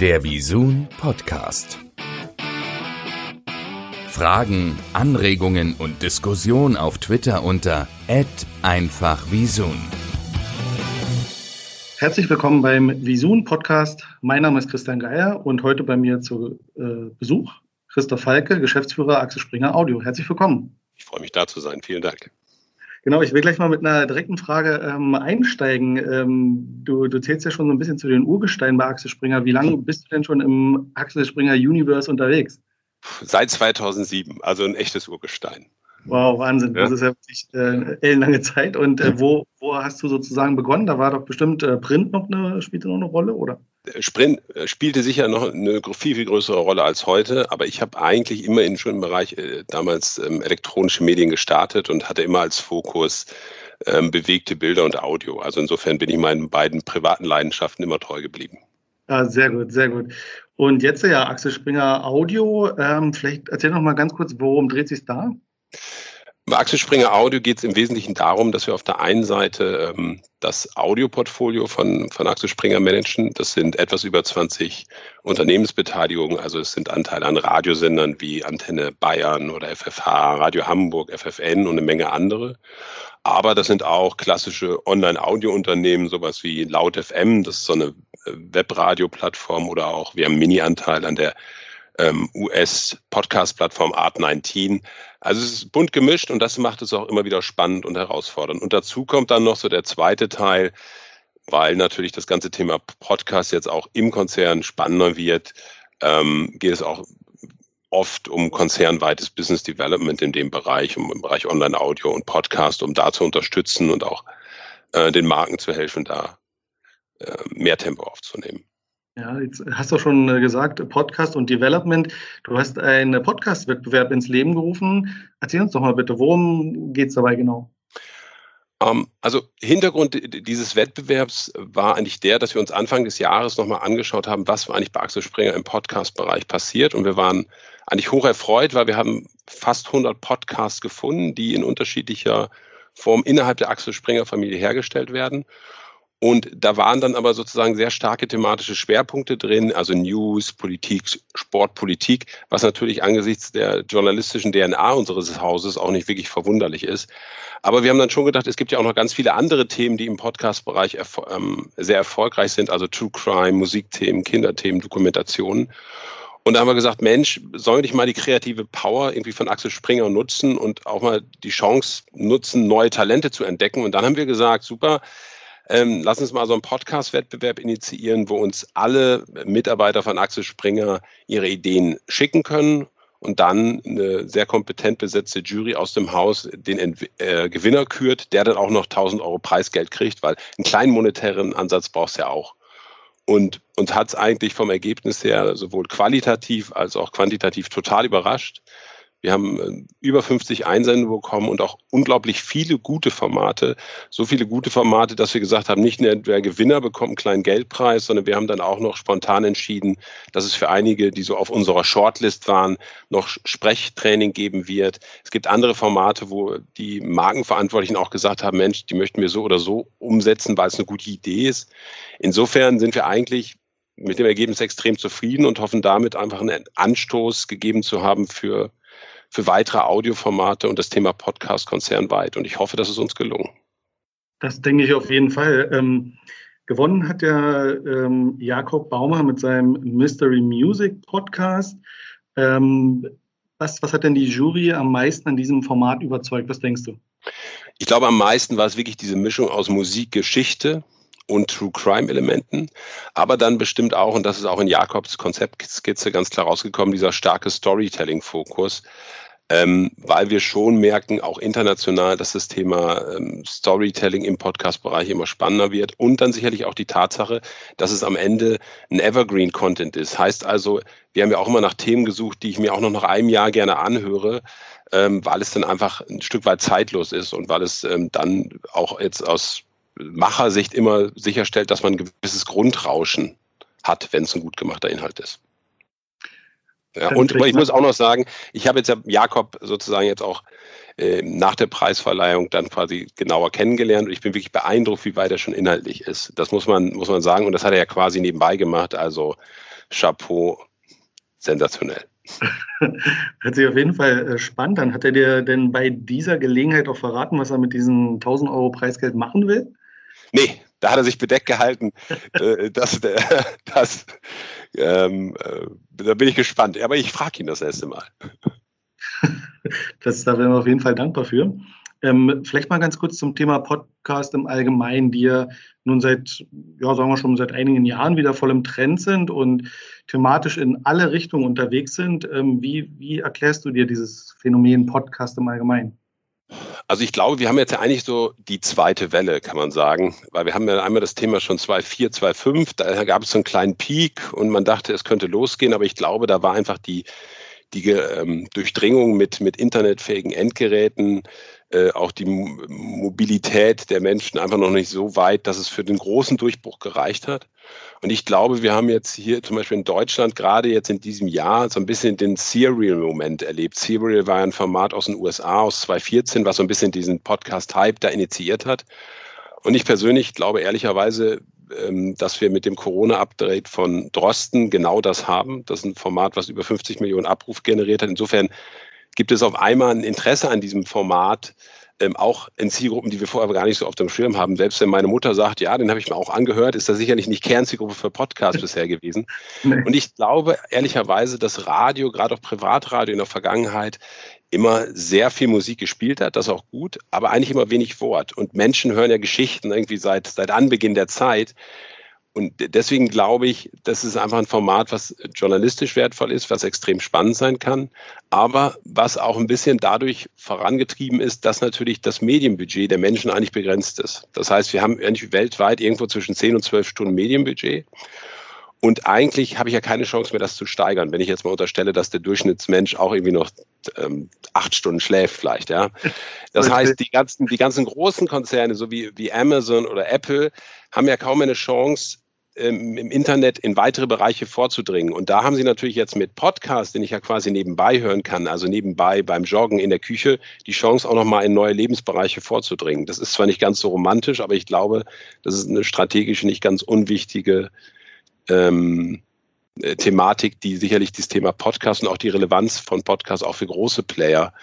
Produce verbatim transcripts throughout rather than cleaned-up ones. Der Visun Podcast. Fragen, Anregungen und Diskussion auf Twitter unter at einfachvisun. Herzlich willkommen beim Visun Podcast. Mein Name ist Christian Geier und heute bei mir zu äh, Besuch Christoph Falke, Geschäftsführer Axel Springer Audio. Herzlich willkommen. Ich freue mich, da zu sein. Vielen Dank. Genau, ich will gleich mal mit einer direkten Frage ähm, einsteigen. Ähm, du, du zählst ja schon so ein bisschen zu den Urgesteinen bei Axel Springer. Wie lange bist du denn schon im Axel Springer Universe unterwegs? Seit zweitausendsieben, also ein echtes Urgestein. Wow, Wahnsinn. Ja? Das ist ja wirklich äh, ellenlange Zeit. Und äh, wo, wo hast du sozusagen begonnen? Da war doch bestimmt äh, Print noch eine, spielte noch eine Rolle, oder? Print spielte sicher noch eine viel, viel größere Rolle als heute, aber ich habe eigentlich immer in schon im Bereich äh, damals ähm, elektronische Medien gestartet und hatte immer als Fokus ähm, bewegte Bilder und Audio. Also insofern bin ich meinen beiden privaten Leidenschaften immer treu geblieben. Ah, sehr gut, sehr gut. Und jetzt ja Axel Springer Audio. Ähm, vielleicht erzähl noch mal ganz kurz, worum dreht sich da? Bei Axel Springer Audio geht es im Wesentlichen darum, dass wir auf der einen Seite ähm, das Audioportfolio von, von Axel Springer managen. Das sind etwas über zwanzig Unternehmensbeteiligungen, also es sind Anteile an Radiosendern wie Antenne Bayern oder F F H, Radio Hamburg, F F N und eine Menge andere. Aber das sind auch klassische Online-Audio-Unternehmen, sowas wie Laut F M, das ist so eine Webradio-Plattform, oder auch wir haben einen Mini-Anteil an der U S-Podcast-Plattform Art neunzehn. Also es ist bunt gemischt und das macht es auch immer wieder spannend und herausfordernd. Und dazu kommt dann noch so der zweite Teil, weil natürlich das ganze Thema Podcast jetzt auch im Konzern spannender wird, ähm, geht es auch oft um konzernweites Business Development in dem Bereich, um im Bereich Online-Audio und Podcast, um da zu unterstützen und auch äh, den Marken zu helfen, da äh, mehr Tempo aufzunehmen. Ja, jetzt hast du schon gesagt, Podcast und Development. Du hast einen Podcast-Wettbewerb ins Leben gerufen. Erzähl uns doch mal bitte, worum geht es dabei genau? Um, also Hintergrund dieses Wettbewerbs war eigentlich der, dass wir uns Anfang des Jahres nochmal angeschaut haben, was eigentlich bei Axel Springer im Podcast-Bereich passiert. Und wir waren eigentlich hoch erfreut, weil wir haben fast hundert Podcasts gefunden, die in unterschiedlicher Form innerhalb der Axel Springer-Familie hergestellt werden. Und da waren dann aber sozusagen sehr starke thematische Schwerpunkte drin, also News, Politik, Sportpolitik, was natürlich angesichts der journalistischen D N A unseres Hauses auch nicht wirklich verwunderlich ist. Aber wir haben dann schon gedacht, es gibt ja auch noch ganz viele andere Themen, die im Podcast-Bereich erfo- ähm, sehr erfolgreich sind, also True Crime, Musikthemen, Kinderthemen, Dokumentationen. Und da haben wir gesagt, Mensch, sollen wir nicht mal die kreative Power irgendwie von Axel Springer nutzen und auch mal die Chance nutzen, neue Talente zu entdecken. Und dann haben wir gesagt, super, Ähm, lass uns mal so einen Podcast-Wettbewerb initiieren, wo uns alle Mitarbeiter von Axel Springer ihre Ideen schicken können und dann eine sehr kompetent besetzte Jury aus dem Haus den Ent- äh, Gewinner kürt, der dann auch noch tausend Euro Preisgeld kriegt, weil einen kleinen monetären Ansatz brauchst du ja auch. Und uns hat es eigentlich vom Ergebnis her sowohl qualitativ als auch quantitativ total überrascht. Wir haben über fünfzig Einsendungen bekommen und auch unglaublich viele gute Formate. So viele gute Formate, dass wir gesagt haben, nicht nur der Gewinner bekommt einen kleinen Geldpreis, sondern wir haben dann auch noch spontan entschieden, dass es für einige, die so auf unserer Shortlist waren, noch Sprechtraining geben wird. Es gibt andere Formate, wo die Markenverantwortlichen auch gesagt haben, Mensch, die möchten wir so oder so umsetzen, weil es eine gute Idee ist. Insofern sind wir eigentlich mit dem Ergebnis extrem zufrieden und hoffen damit einfach einen Anstoß gegeben zu haben für für weitere Audioformate und das Thema Podcast konzernweit. Und ich hoffe, dass es uns gelungen. Das denke ich auf jeden Fall. Ähm, gewonnen hat ja ähm, Jakob Baumer mit seinem Mystery Music Podcast. Ähm, was, was hat denn die Jury am meisten an diesem Format überzeugt? Was denkst du? Ich glaube, am meisten war es wirklich diese Mischung aus Musikgeschichte und True-Crime-Elementen, aber dann bestimmt auch, und das ist auch in Jakobs Konzeptskizze ganz klar rausgekommen, dieser starke Storytelling-Fokus, ähm, weil wir schon merken, auch international, dass das Thema ähm, Storytelling im Podcast-Bereich immer spannender wird und dann sicherlich auch die Tatsache, dass es am Ende ein Evergreen-Content ist. Heißt also, wir haben ja auch immer nach Themen gesucht, die ich mir auch noch nach einem Jahr gerne anhöre, ähm, weil es dann einfach ein Stück weit zeitlos ist und weil es ähm, dann auch jetzt aus Machersicht immer sicherstellt, dass man ein gewisses Grundrauschen hat, wenn es ein gut gemachter Inhalt ist. Ja, und ich muss auch noch sagen, ich habe jetzt Jakob sozusagen jetzt auch äh, nach der Preisverleihung dann quasi genauer kennengelernt und ich bin wirklich beeindruckt, wie weit er schon inhaltlich ist. Das muss man, muss man sagen, und das hat er ja quasi nebenbei gemacht, also Chapeau, sensationell. Hört sich auf jeden Fall spannend an. Hat er dir denn bei dieser Gelegenheit auch verraten, was er mit diesem tausend Euro Preisgeld machen will? Nee, da hat er sich bedeckt gehalten. dass, dass, ähm, da bin ich gespannt. Aber ich frage ihn das erste Mal. Das, da wären wir auf jeden Fall dankbar für. Ähm, vielleicht mal ganz kurz zum Thema Podcast im Allgemeinen, die ja nun seit, ja, sagen wir schon seit einigen Jahren wieder voll im Trend sind und thematisch in alle Richtungen unterwegs sind. Ähm, wie, wie erklärst du dir dieses Phänomen Podcast im Allgemeinen? Also ich glaube, wir haben jetzt ja eigentlich so die zweite Welle, kann man sagen, weil wir haben ja einmal das Thema schon zweitausendvier, zweitausendfünf, da gab es so einen kleinen Peak und man dachte, es könnte losgehen, aber ich glaube, da war einfach die, die ähm, Durchdringung mit, mit internetfähigen Endgeräten, Äh, auch die M- Mobilität der Menschen einfach noch nicht so weit, dass es für den großen Durchbruch gereicht hat. Und ich glaube, wir haben jetzt hier zum Beispiel in Deutschland gerade jetzt in diesem Jahr so ein bisschen den Serial-Moment erlebt. Serial war ein Format aus den U S A aus zweitausendvierzehn, was so ein bisschen diesen Podcast-Hype da initiiert hat. Und ich persönlich glaube ehrlicherweise, ähm, dass wir mit dem Corona-Update von Drosten genau das haben. Das ist ein Format, was über fünfzig Millionen Abruf generiert hat. Insofern gibt es auf einmal ein Interesse an diesem Format, ähm, auch in Zielgruppen, die wir vorher gar nicht so auf dem Schirm haben. Selbst wenn meine Mutter sagt, ja, den habe ich mir auch angehört, ist das sicherlich nicht Kernzielgruppe für Podcasts bisher gewesen. Nee. Und ich glaube ehrlicherweise, dass Radio, gerade auch Privatradio in der Vergangenheit, immer sehr viel Musik gespielt hat, das auch gut, aber eigentlich immer wenig Wort. Und Menschen hören ja Geschichten irgendwie seit, seit Anbeginn der Zeit. Und deswegen glaube ich, das ist einfach ein Format, was journalistisch wertvoll ist, was extrem spannend sein kann, aber was auch ein bisschen dadurch vorangetrieben ist, dass natürlich das Medienbudget der Menschen eigentlich begrenzt ist. Das heißt, wir haben eigentlich weltweit irgendwo zwischen zehn und zwölf Stunden Medienbudget. Und eigentlich habe ich ja keine Chance mehr, das zu steigern, wenn ich jetzt mal unterstelle, dass der Durchschnittsmensch auch irgendwie noch ähm, acht Stunden schläft vielleicht. Ja, das heißt, die ganzen, die ganzen großen Konzerne, so wie, wie Amazon oder Apple, haben ja kaum eine Chance, ähm, im Internet in weitere Bereiche vorzudringen. Und da haben sie natürlich jetzt mit Podcast, den ich ja quasi nebenbei hören kann, also nebenbei beim Joggen in der Küche, die Chance auch nochmal in neue Lebensbereiche vorzudringen. Das ist zwar nicht ganz so romantisch, aber ich glaube, das ist eine strategisch nicht ganz unwichtige Ähm, äh, Thematik, die sicherlich das Thema Podcast und auch die Relevanz von Podcasts auch für große Player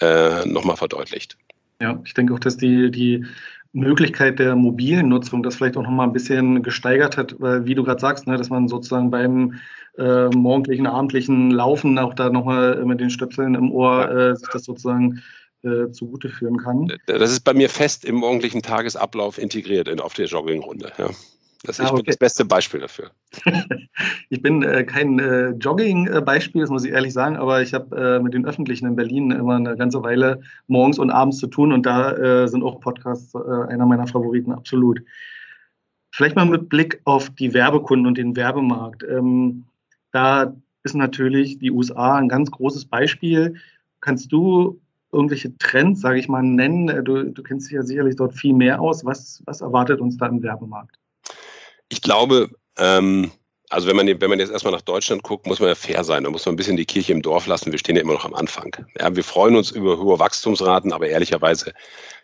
äh, nochmal verdeutlicht. Ja, ich denke auch, dass die, die Möglichkeit der mobilen Nutzung das vielleicht auch nochmal ein bisschen gesteigert hat, weil, wie du gerade sagst, ne, dass man sozusagen beim äh, morgendlichen, abendlichen Laufen auch da nochmal mit den Stöpseln im Ohr äh, sich das sozusagen äh, zugute führen kann. Das ist bei mir fest im morgendlichen Tagesablauf integriert in, auf der Joggingrunde, ja. Das, ich ah, okay. bin das beste Beispiel dafür. Ich bin äh, kein äh, Jogging-Beispiel, das muss ich ehrlich sagen, aber ich habe äh, mit den Öffentlichen in Berlin immer eine ganze Weile morgens und abends zu tun und da äh, sind auch Podcasts äh, einer meiner Favoriten, absolut. Vielleicht mal mit Blick auf die Werbekunden und den Werbemarkt. Ähm, da ist natürlich die U S A ein ganz großes Beispiel. Kannst du irgendwelche Trends, sage ich mal, nennen? Du, du kennst dich ja sicherlich dort viel mehr aus. Was, was erwartet uns da im Werbemarkt? Ich glaube, ähm, also wenn man, wenn man jetzt erstmal nach Deutschland guckt, muss man ja fair sein. Da muss man ein bisschen die Kirche im Dorf lassen. Wir stehen ja immer noch am Anfang. Ja, wir freuen uns über hohe Wachstumsraten, aber ehrlicherweise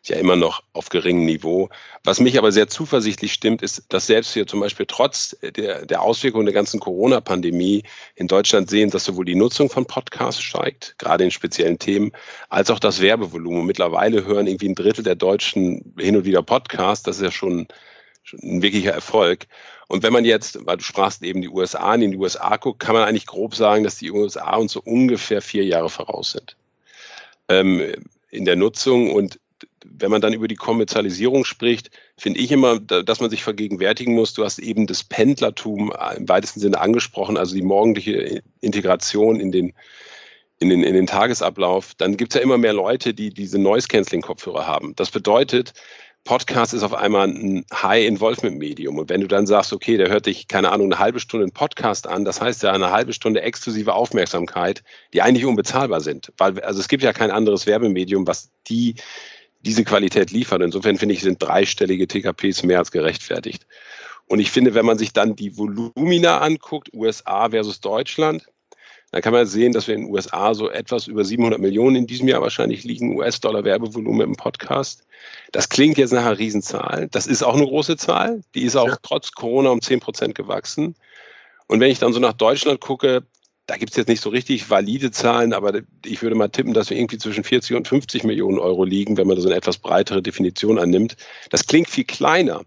ja immer noch auf geringem Niveau. Was mich aber sehr zuversichtlich stimmt, ist, dass selbst wir zum Beispiel trotz der, der Auswirkungen der ganzen Corona-Pandemie in Deutschland sehen, dass sowohl die Nutzung von Podcasts steigt, gerade in speziellen Themen, als auch das Werbevolumen. Mittlerweile hören irgendwie ein Drittel der Deutschen hin und wieder Podcasts. Das ist ja schon ein wirklicher Erfolg. Und wenn man jetzt, weil du sprachst eben die U S A, in die U S A guckt, kann man eigentlich grob sagen, dass die U S A uns so ungefähr vier Jahre voraus sind ähm, in der Nutzung. Und wenn man dann über die Kommerzialisierung spricht, finde ich immer, dass man sich vergegenwärtigen muss, du hast eben das Pendlertum im weitesten Sinne angesprochen, also die morgendliche Integration in den In den, in den Tagesablauf, dann gibt es ja immer mehr Leute, die diese Noise-Canceling-Kopfhörer haben. Das bedeutet, Podcast ist auf einmal ein High-Involvement-Medium. Und wenn du dann sagst, okay, der hört dich, keine Ahnung, eine halbe Stunde einen Podcast an, das heißt ja eine halbe Stunde exklusive Aufmerksamkeit, die eigentlich unbezahlbar sind. Weil, also es gibt ja kein anderes Werbemedium, was die diese Qualität liefert. Insofern finde ich, sind dreistellige T K Ps mehr als gerechtfertigt. Und ich finde, wenn man sich dann die Volumina anguckt, U S A versus Deutschland, dann kann man sehen, dass wir in den U S A so etwas über siebenhundert Millionen in diesem Jahr wahrscheinlich liegen, U S-Dollar Werbevolumen im Podcast. Das klingt jetzt nach einer Riesenzahl. Das ist auch eine große Zahl. Die ist auch ja. trotz Corona um zehn Prozent gewachsen. Und wenn ich dann so nach Deutschland gucke, da gibt es jetzt nicht so richtig valide Zahlen, aber ich würde mal tippen, dass wir irgendwie zwischen vierzig und fünfzig Millionen Euro liegen, wenn man so eine etwas breitere Definition annimmt. Das klingt viel kleiner,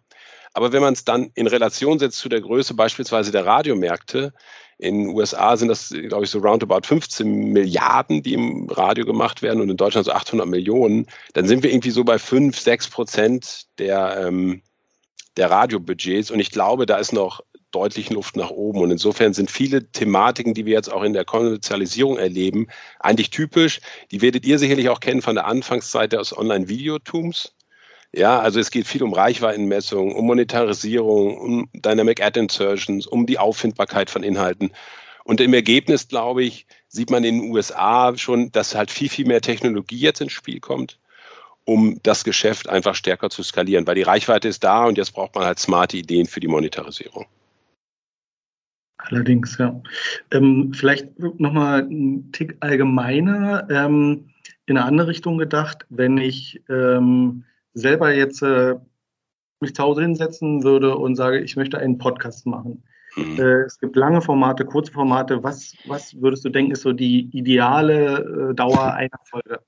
aber wenn man es dann in Relation setzt zu der Größe beispielsweise der Radiomärkte, in den U S A sind das, glaube ich, so roundabout fünfzehn Milliarden, die im Radio gemacht werden und in Deutschland so achthundert Millionen, dann sind wir irgendwie so bei fünf, sechs Prozent der, ähm, der Radiobudgets und ich glaube, da ist noch deutlich Luft nach oben und insofern sind viele Thematiken, die wir jetzt auch in der Kommerzialisierung erleben, eigentlich typisch. Die werdet ihr sicherlich auch kennen von der Anfangszeit des Online-Videotums. Ja, also es geht viel um Reichweitenmessung, um Monetarisierung, um Dynamic Ad Insertions, um die Auffindbarkeit von Inhalten. Und im Ergebnis, glaube ich, sieht man in den U S A schon, dass halt viel, viel mehr Technologie jetzt ins Spiel kommt, um das Geschäft einfach stärker zu skalieren, weil die Reichweite ist da und jetzt braucht man halt smarte Ideen für die Monetarisierung. Allerdings, ja. Ähm, vielleicht nochmal ein Tick allgemeiner, ähm, in eine andere Richtung gedacht, wenn ich ähm, selber jetzt äh, mich zu Hause hinsetzen würde und sage, ich möchte einen Podcast machen. Mhm. Äh, es gibt lange Formate, kurze Formate. Was, was würdest du denken, ist so die ideale äh, Dauer einer Folge?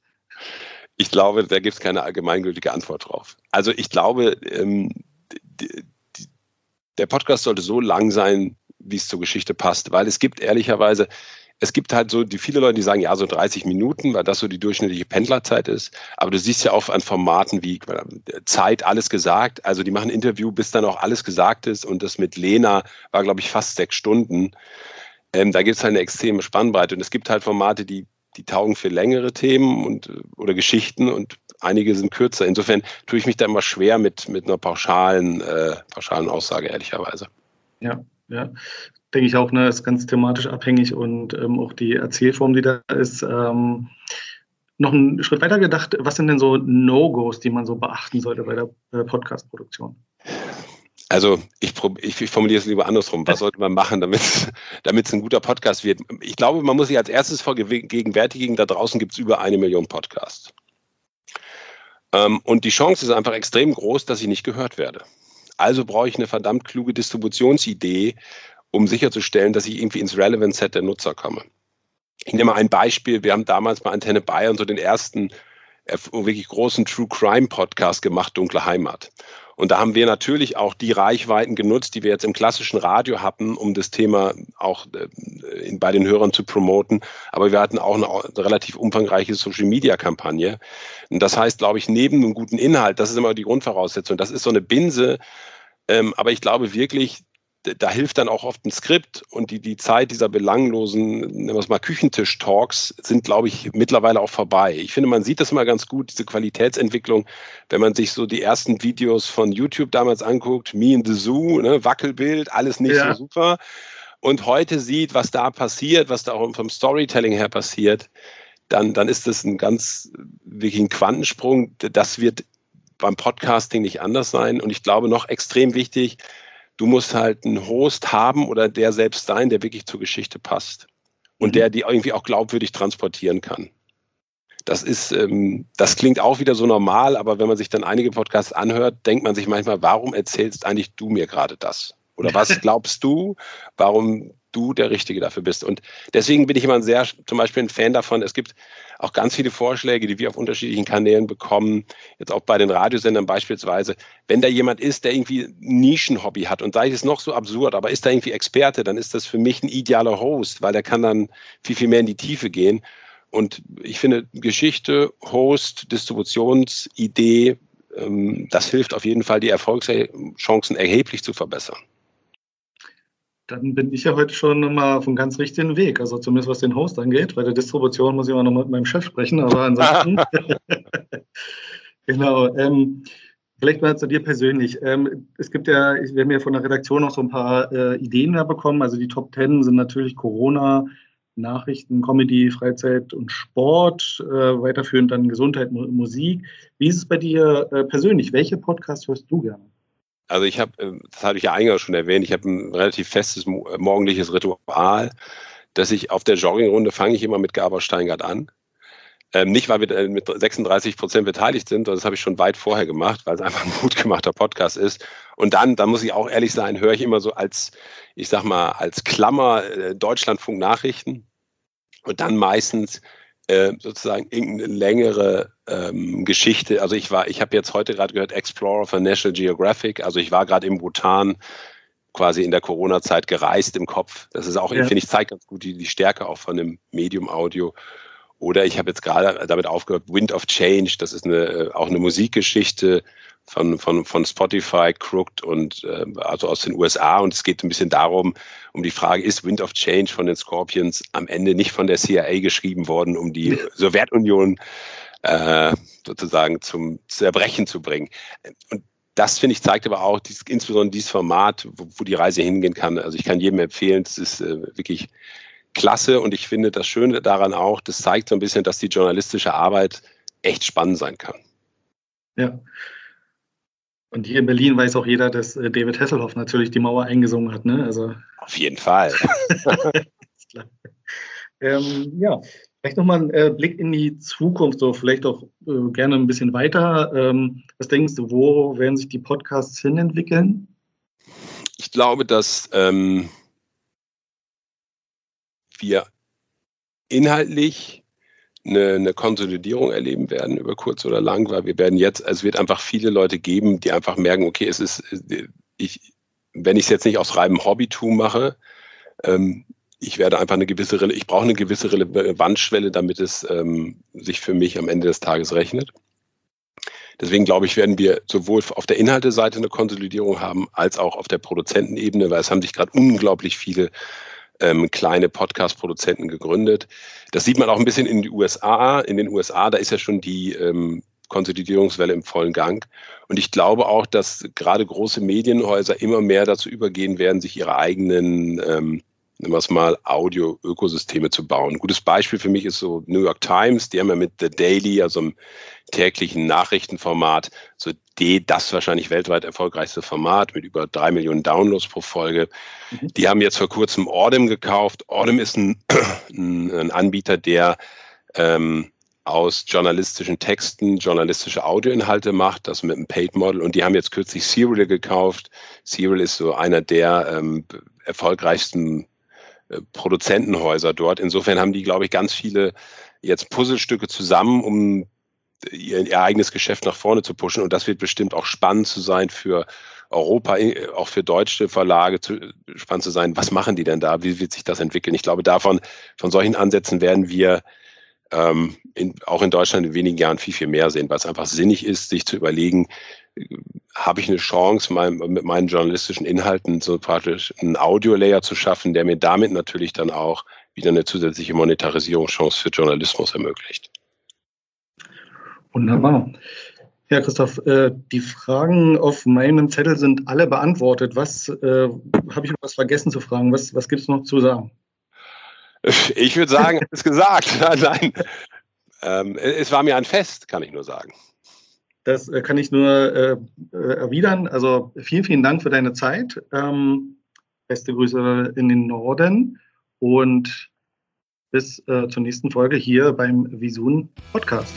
Ich glaube, da gibt es keine allgemeingültige Antwort drauf. Also ich glaube, ähm, die, die, der Podcast sollte so lang sein, wie es zur Geschichte passt, weil es gibt ehrlicherweise, es gibt halt so die viele Leute, die sagen, ja, so dreißig Minuten, weil das so die durchschnittliche Pendlerzeit ist, aber du siehst ja auch an Formaten wie Zeit, alles gesagt, also die machen ein Interview, bis dann auch alles gesagt ist und das mit Lena war, glaube ich, fast sechs Stunden. Ähm, da gibt es halt eine extreme Spannbreite und es gibt halt Formate, die, die taugen für längere Themen und oder Geschichten und einige sind kürzer. Insofern tue ich mich da immer schwer mit, mit einer pauschalen, äh, pauschalen Aussage, ehrlicherweise. Ja. Ja, denke ich auch, ne, ist ganz thematisch abhängig und ähm, auch die Erzählform, die da ist. Ähm, noch einen Schritt weiter gedacht, was sind denn so No-Gos, die man so beachten sollte bei der äh, Podcast-Produktion? Also ich, prob- ich, ich formuliere es lieber andersrum. Was sollte man machen, damit es ein guter Podcast wird? Ich glaube, man muss sich als erstes vergegenwärtigen, da draußen gibt es über eine Million Podcasts. Ähm, und die Chance ist einfach extrem groß, dass ich nicht gehört werde. Also brauche ich eine verdammt kluge Distributionsidee, um sicherzustellen, dass ich irgendwie ins Relevance-Set der Nutzer komme. Ich nehme mal ein Beispiel. Wir haben damals bei Antenne Bayern so den ersten wirklich großen True-Crime-Podcast gemacht, Dunkle Heimat. Und da haben wir natürlich auch die Reichweiten genutzt, die wir jetzt im klassischen Radio hatten, um das Thema auch in, bei den Hörern zu promoten. Aber wir hatten auch eine relativ umfangreiche Social-Media-Kampagne. Und das heißt, glaube ich, neben einem guten Inhalt, das ist immer die Grundvoraussetzung. Das ist so eine Binse. Ähm, aber ich glaube wirklich, da hilft dann auch oft ein Skript und die, die Zeit dieser belanglosen, nennen wir es mal, Küchentisch-Talks sind, glaube ich, mittlerweile auch vorbei. Ich finde, man sieht das mal ganz gut, diese Qualitätsentwicklung, wenn man sich so die ersten Videos von YouTube damals anguckt, Me in the Zoo, ne, Wackelbild, alles nicht ja. so super. Und heute sieht, was da passiert, was da auch vom Storytelling her passiert, dann, dann ist das ein ganz, wirklich ein Quantensprung. Das wird beim Podcasting nicht anders sein. Und ich glaube, noch extrem wichtig, du musst halt einen Host haben oder der selbst sein, der wirklich zur Geschichte passt und mhm. der die irgendwie auch glaubwürdig transportieren kann. Das ist, ähm, das klingt auch wieder so normal, aber wenn man sich dann einige Podcasts anhört, denkt man sich manchmal, warum erzählst eigentlich du mir gerade das? Oder was glaubst du, warum du der Richtige dafür bist? Und deswegen bin ich immer sehr, zum Beispiel ein Fan davon, es gibt auch ganz viele Vorschläge, die wir auf unterschiedlichen Kanälen bekommen, jetzt auch bei den Radiosendern beispielsweise. Wenn da jemand ist, der irgendwie ein Nischenhobby hat und sei es noch so absurd, aber ist da irgendwie Experte, dann ist das für mich ein idealer Host, weil der kann dann viel, viel mehr in die Tiefe gehen. Und ich finde, Geschichte, Host, Distributionsidee, das hilft auf jeden Fall, die Erfolgschancen erheblich zu verbessern. Dann bin ich ja heute schon mal auf einem ganz richtigen Weg, also zumindest was den Host angeht. Bei der Distribution muss ich immer noch mit meinem Chef sprechen, aber ansonsten. Genau. Ähm, vielleicht mal zu dir persönlich. Ähm, es gibt ja, wir haben ja von der Redaktion noch so ein paar äh, Ideen da bekommen. Also die Top Ten sind natürlich Corona, Nachrichten, Comedy, Freizeit und Sport, äh, weiterführend dann Gesundheit, Mu- Musik. Wie ist es bei dir äh, persönlich? Welche Podcasts hörst du gerne? Also ich habe, das hatte ich ja eingangs schon erwähnt, ich habe ein relativ festes morgendliches Ritual, dass ich auf der Joggingrunde fange ich immer mit Gaber Steingart an. Ähm, nicht, weil wir mit sechsunddreißig Prozent beteiligt sind, das habe ich schon weit vorher gemacht, weil es einfach ein gut gemachter Podcast ist. Und dann, da muss ich auch ehrlich sein, höre ich immer so als, ich sag mal, als Klammer äh, Deutschlandfunk Nachrichten und dann meistens äh, sozusagen irgendeine längere ähm, Geschichte. Also ich war, ich habe jetzt heute gerade gehört, Explorer von National Geographic. Also ich war gerade im Bhutan, quasi in der Corona-Zeit gereist im Kopf. Das ist auch, ja. finde ich, zeigt ganz gut die, die Stärke auch von dem Medium Audio. Oder ich habe jetzt gerade damit aufgehört, Wind of Change, das ist eine, auch eine Musikgeschichte von, von, von Spotify, Crooked und äh, also aus den U S A. Und es geht ein bisschen darum, um die Frage, ist Wind of Change von den Scorpions am Ende nicht von der C I A geschrieben worden, um die Sowjetunion äh, sozusagen zum Zerbrechen zu bringen. Und das, finde ich, zeigt aber auch dies, insbesondere dieses Format, wo, wo die Reise hingehen kann. Also ich kann jedem empfehlen, es ist äh, wirklich klasse, und ich finde das Schöne daran auch, das zeigt so ein bisschen, dass die journalistische Arbeit echt spannend sein kann. Ja. Und hier in Berlin weiß auch jeder, dass David Hasselhoff natürlich die Mauer eingesungen hat, ne? Also auf jeden Fall. ähm, ja, vielleicht nochmal einen äh, Blick in die Zukunft, so vielleicht auch äh, gerne ein bisschen weiter. Ähm, was denkst du, wo werden sich die Podcasts hin entwickeln? Ich glaube, dass ähm wir inhaltlich eine, eine Konsolidierung erleben werden über kurz oder lang, weil wir werden jetzt, also es wird einfach viele Leute geben, die einfach merken, okay, es ist, ich, wenn ich es jetzt nicht aus reinem Hobbytum mache, ähm, ich werde einfach eine gewisse, ich brauche eine gewisse Relevanzschwelle, damit es ähm, sich für mich am Ende des Tages rechnet. Deswegen glaube ich, werden wir sowohl auf der Inhalteseite eine Konsolidierung haben, als auch auf der Produzentenebene, weil es haben sich gerade unglaublich viele Ähm, kleine Podcast-Produzenten gegründet. Das sieht man auch ein bisschen in die U S A. In den U S A, da ist ja schon die ähm, Konsolidierungswelle im vollen Gang. Und ich glaube auch, dass gerade große Medienhäuser immer mehr dazu übergehen werden, sich ihre eigenen, ähm, nehmen wir es mal, Audio-Ökosysteme zu bauen. Ein gutes Beispiel für mich ist so New York Times. Die haben ja mit The Daily, also einem täglichen Nachrichtenformat, so die, das wahrscheinlich weltweit erfolgreichste Format mit über drei Millionen Downloads pro Folge. Mhm. Die haben jetzt vor kurzem Ordem gekauft. Ordem ist ein, ein Anbieter, der ähm, aus journalistischen Texten journalistische Audioinhalte macht, das mit einem Paid-Model. Und die haben jetzt kürzlich Serial gekauft. Serial ist so einer der ähm, erfolgreichsten Produzentenhäuser dort. Insofern haben die, glaube ich, ganz viele jetzt Puzzlestücke zusammen, um ihr, ihr eigenes Geschäft nach vorne zu pushen. Und das wird bestimmt auch spannend zu sein für Europa, auch für deutsche Verlage zu, spannend zu sein. Was machen die denn da? Wie wird sich das entwickeln? Ich glaube, davon, von solchen Ansätzen werden wir ähm, in, auch in Deutschland in wenigen Jahren viel, viel mehr sehen, weil es einfach sinnig ist, sich zu überlegen, habe ich eine Chance, mein, mit meinen journalistischen Inhalten so praktisch einen Audio-Layer zu schaffen, der mir damit natürlich dann auch wieder eine zusätzliche Monetarisierungschance für Journalismus ermöglicht. Wunderbar. Ja, Christoph, äh, die Fragen auf meinem Zettel sind alle beantwortet. Was äh, habe ich noch was vergessen zu fragen? Was, was gibt es noch zu sagen? Ich würde sagen, es ist gesagt. Nein. Ähm, es war mir ein Fest, kann ich nur sagen. Das kann ich nur äh, erwidern. Also vielen, vielen Dank für deine Zeit. Ähm, beste Grüße in den Norden und bis äh, zur nächsten Folge hier beim Visun Podcast.